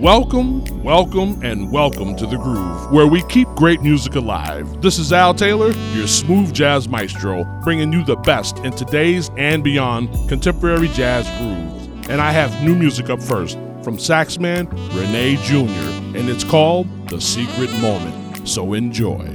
Welcome, welcome, and welcome to The Groove, where we keep great music alive. This is Al Taylor, your smooth jazz maestro, bringing you the best in today's and beyond contemporary jazz grooves. And I have new music up first from saxman Renee Jr., and it's called The Secret Moment. So enjoy.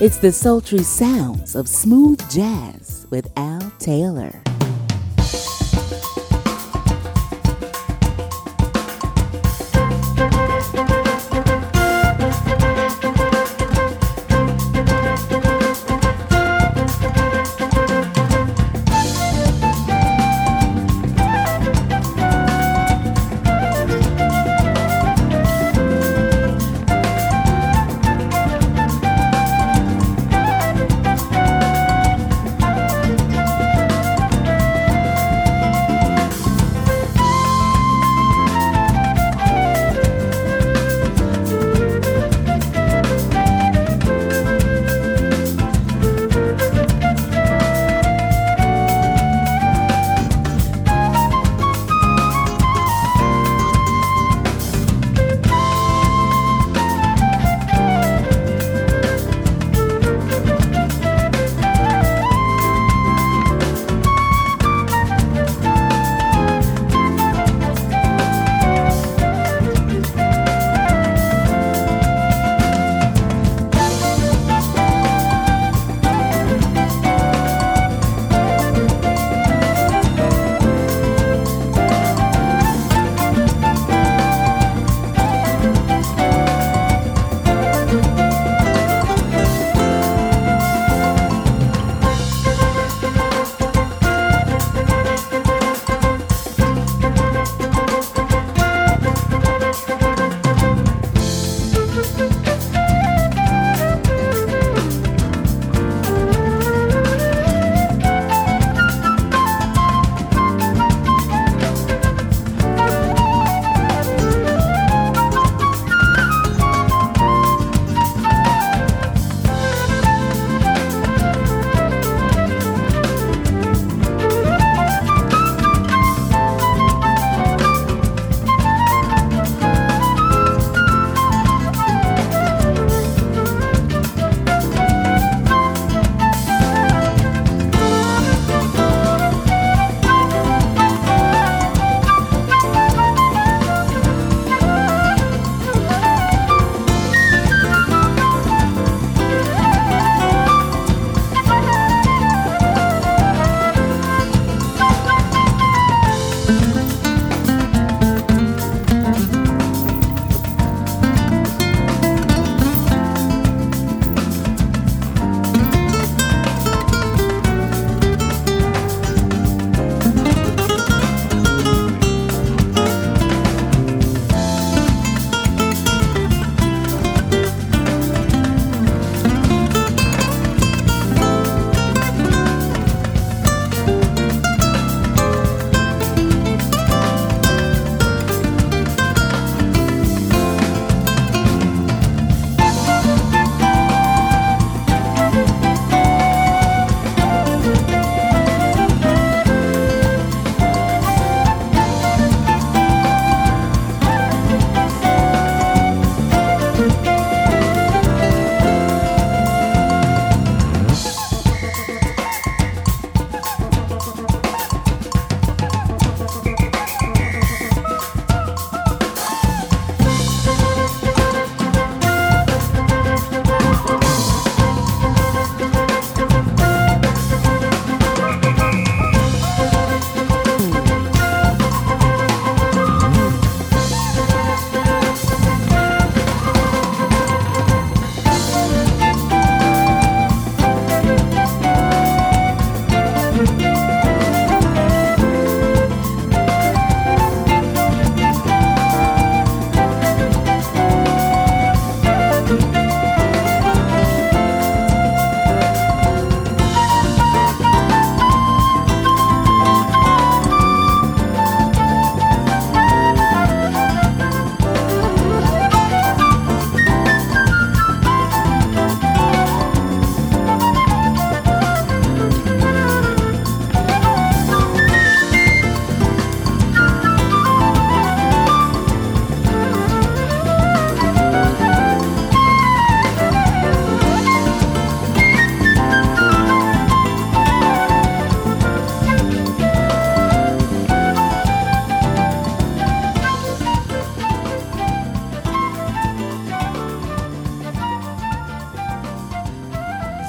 It's the sultry sounds of smooth jazz with Al Taylor.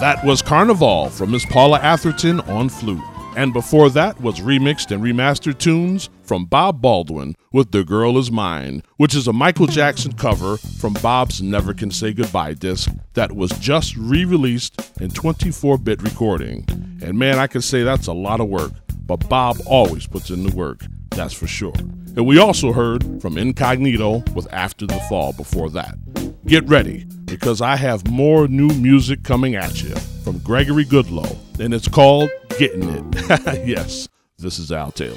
That was Carnival from Miss Paula Atherton on flute. And before that was remixed and remastered tunes from Bob Baldwin with The Girl Is Mine, which is a Michael Jackson cover from Bob's Never Can Say Goodbye disc that was just re-released in 24-bit recording. And man, I can say that's a lot of work, but Bob always puts in the work, that's for sure. And we also heard from Incognito with After the Fall before that. Get ready, because I have more new music coming at you from Gregory Goodloe, and it's called Getting It. Yes, this is Al Taylor.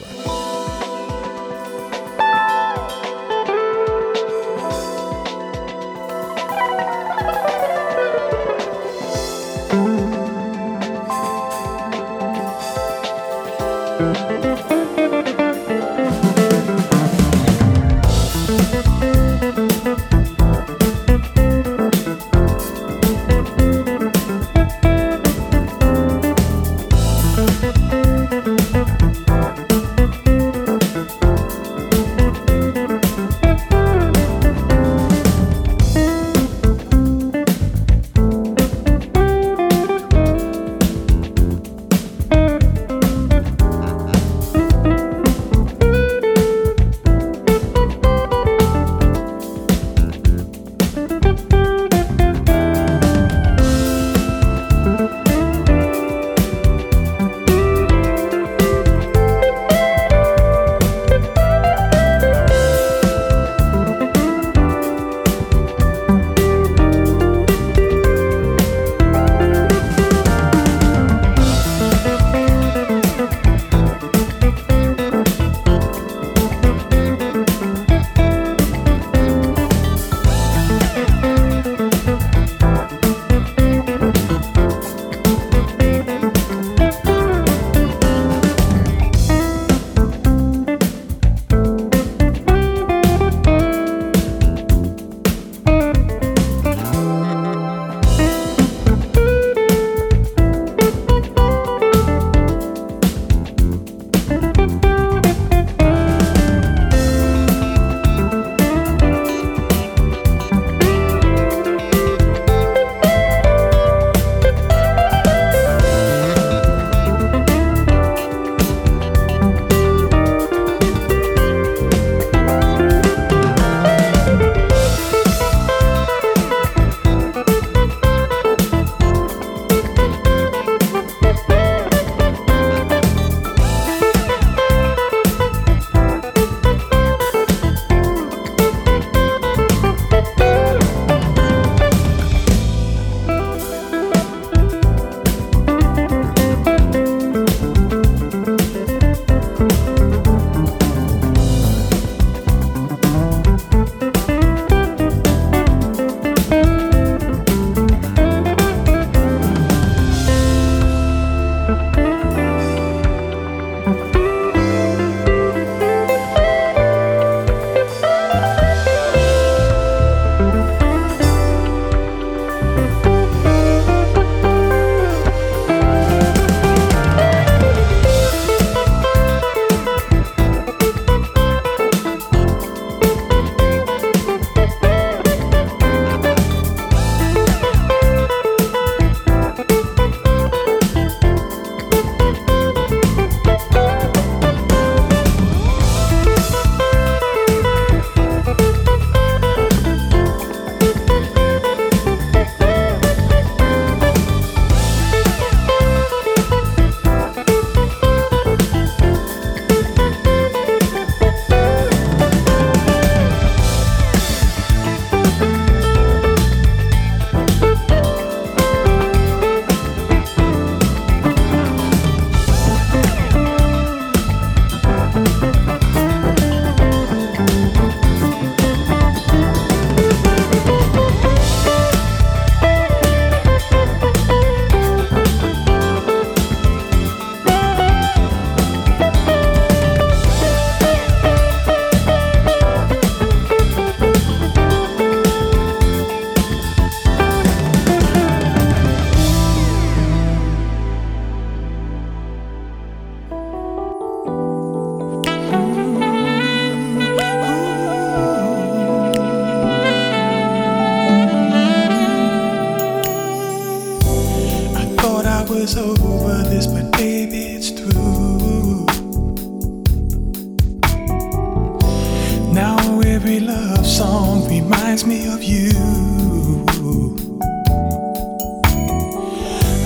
Every love song reminds me of you.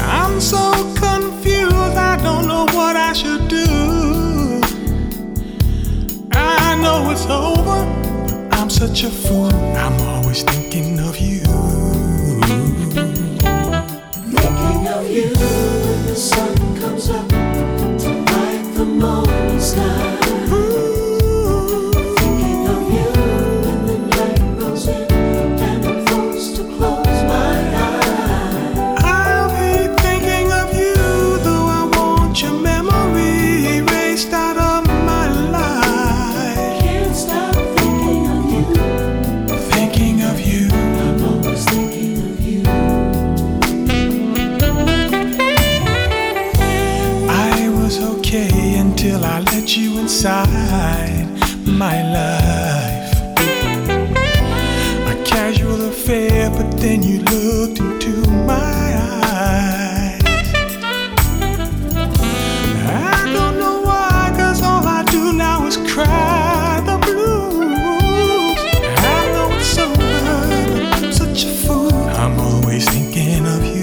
I'm so confused, I don't know what I should do. I know it's over, but I'm such a fool. I'm always thinking of you. Thinking of you when the sun comes up to light the morning sky. Inside my life, a casual affair, but then you looked into my eyes. I don't know why, cause all I do now is cry the blues. I know it's so good, I'm such a fool. I'm always thinking of you.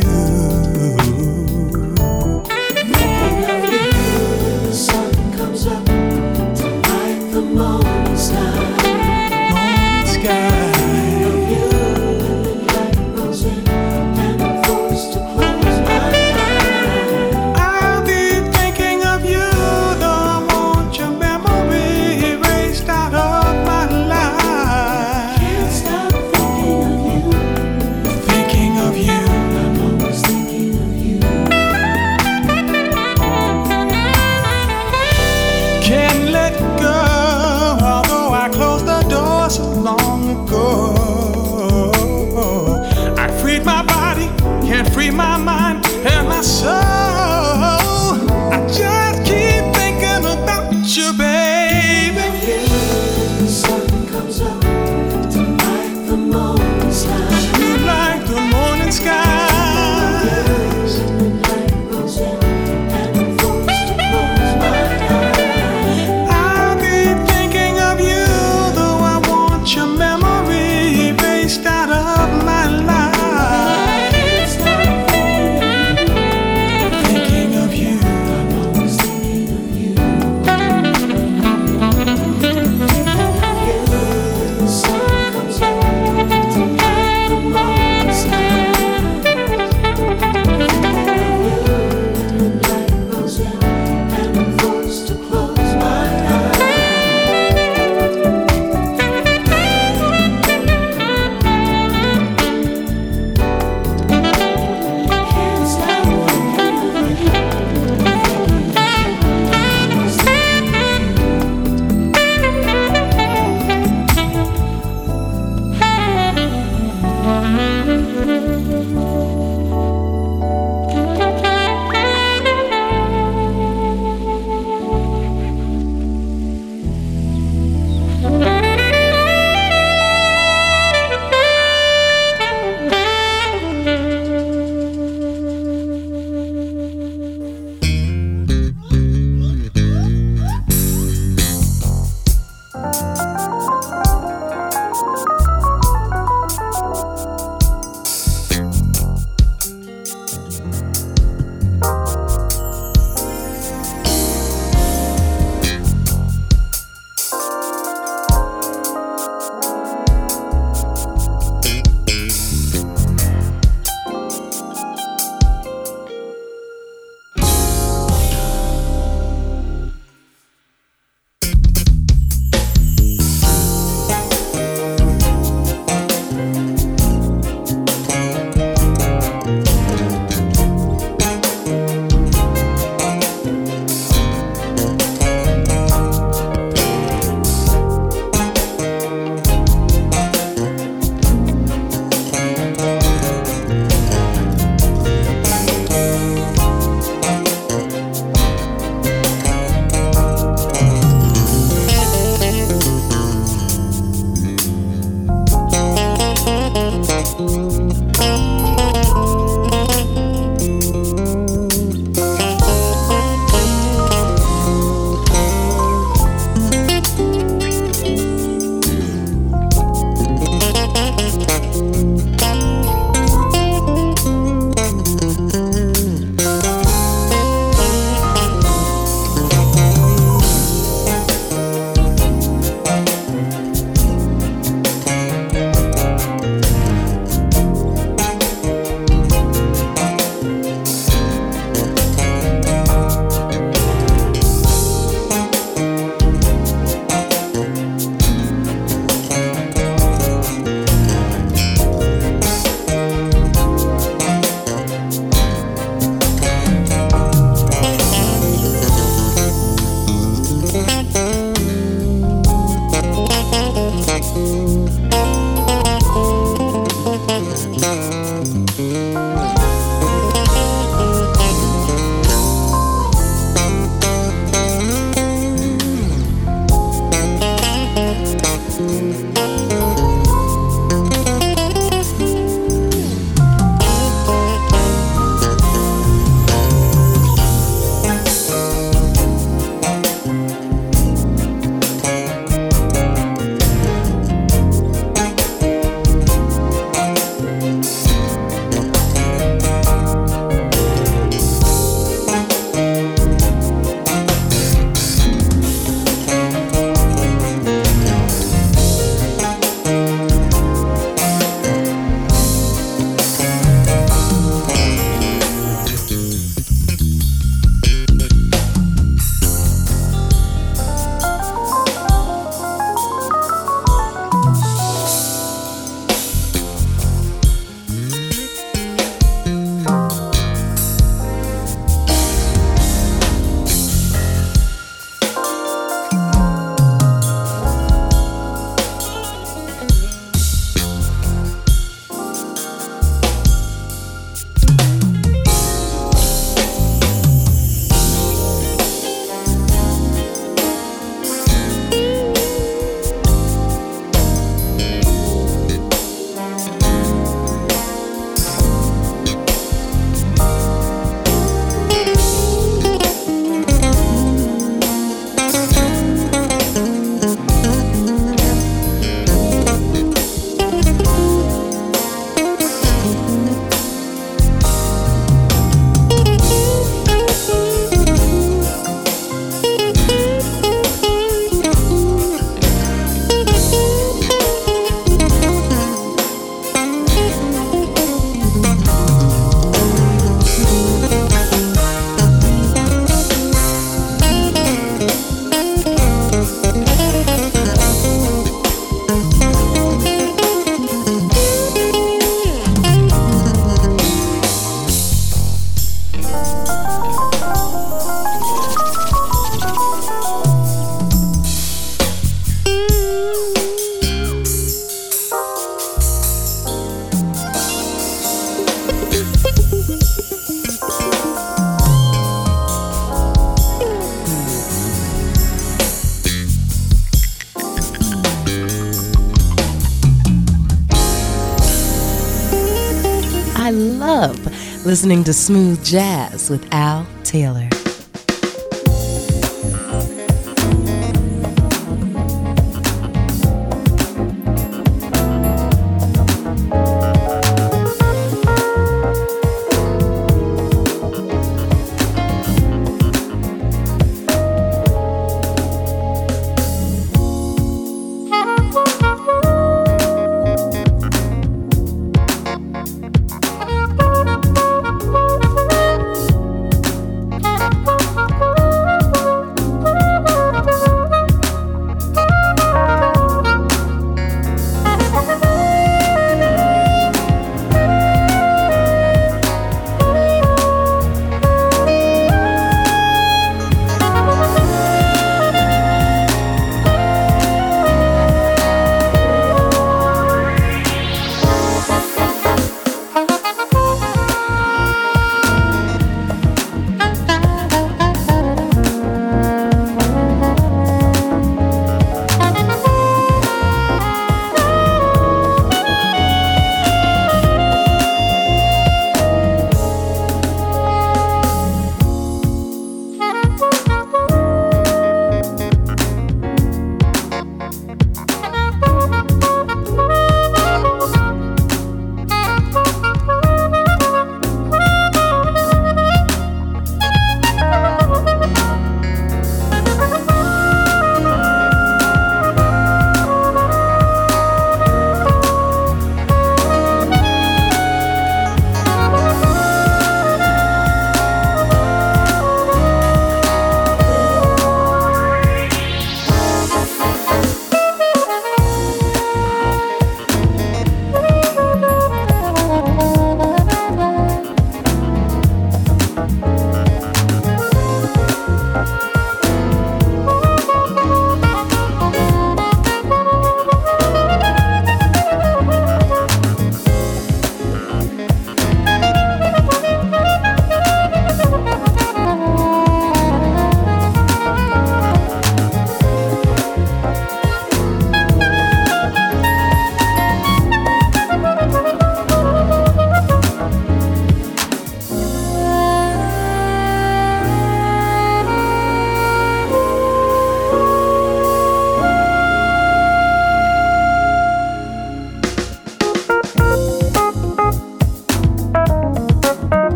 love listening to smooth jazz with Al Taylor.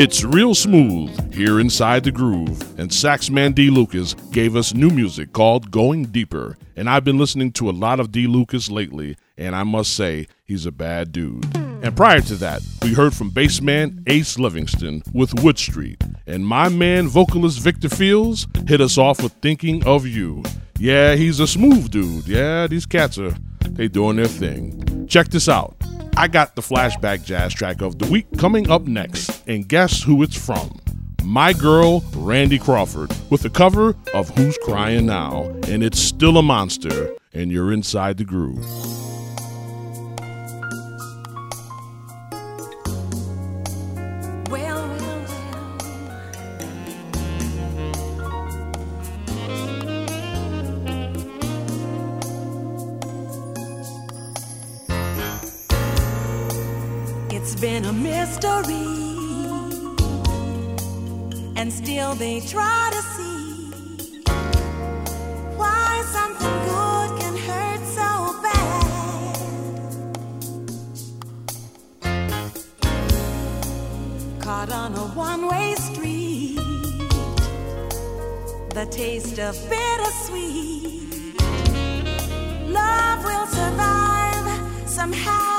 It's real smooth here inside the groove, and sax man Dee Lucas gave us new music called Going Deeper, and I've been listening to a lot of Dee Lucas lately, and I must say, he's a bad dude. And prior to that, we heard from bassman Ace Livingston with Wood Street, and my man vocalist Victor Fields hit us off with Thinking of You. Yeah, he's a smooth dude. Yeah, these cats are, they doing their thing. Check this out. I got the flashback jazz track of the week coming up next, and guess who it's from? My girl, Randy Crawford, with a cover of Who's Crying Now? And it's still a monster, and you're inside the groove. Mystery, and still they try to see out on a one-way street, the taste of bittersweet. Love will survive somehow.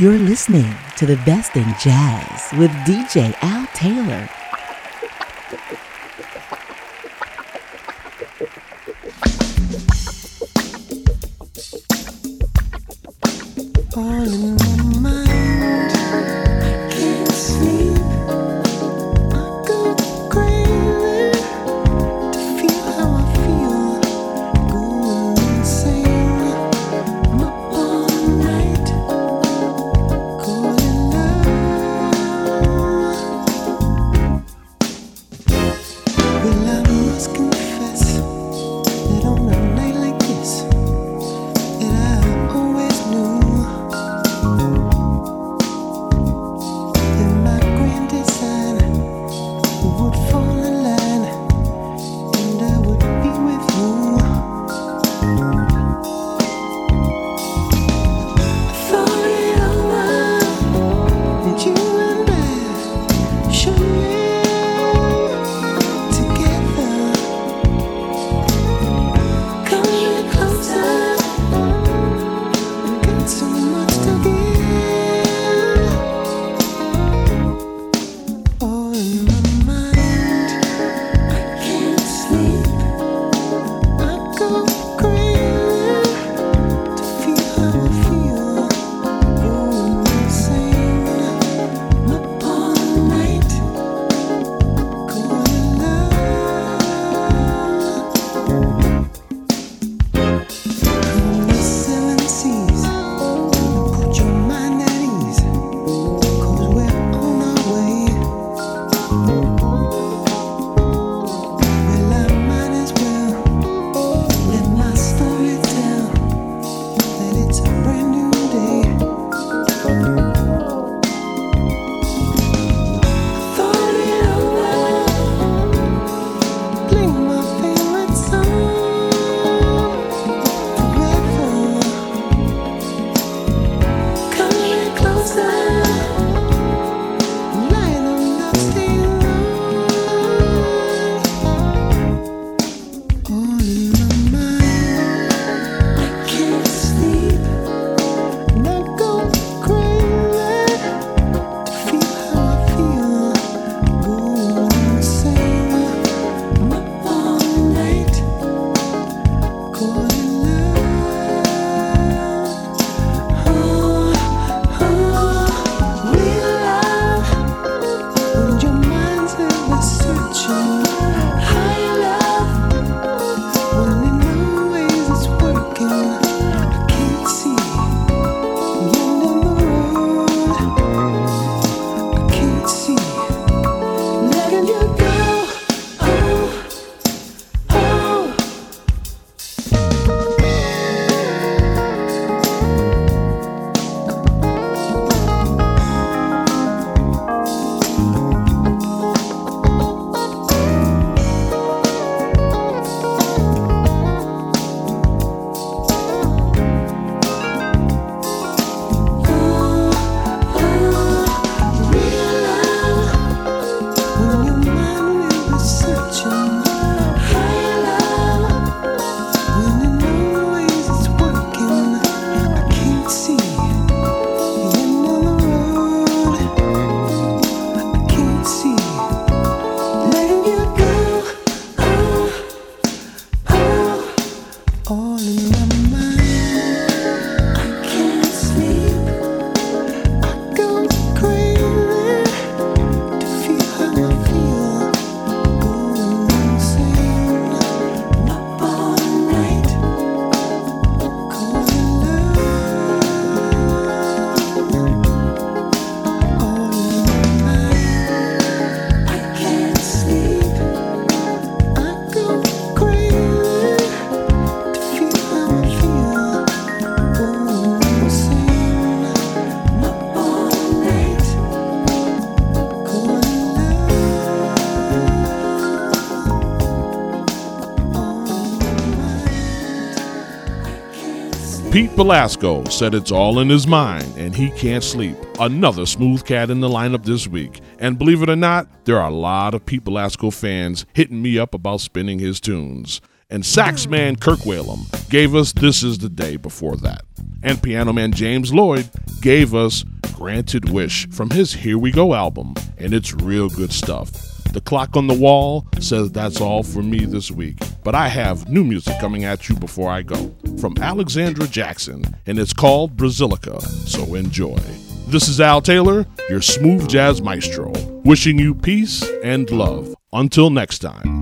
You're listening to the best in jazz with DJ Al Taylor. Pete Belasco said it's all in his mind and he can't sleep. Another smooth cat in the lineup this week. And believe it or not, there are a lot of Pete Belasco fans hitting me up about spinning his tunes. and sax man Kirk Whalum gave us This Is The Day before that. And piano man James Lloyd gave us Granted Wish from his Here We Go album, and it's real good stuff. The clock on the wall says that's all for me this week, but I have new music coming at you before I go from Alexandra Jackson, and it's called Brasilica, so enjoy. This is Al Taylor, your smooth jazz maestro, wishing you peace and love. Until next time.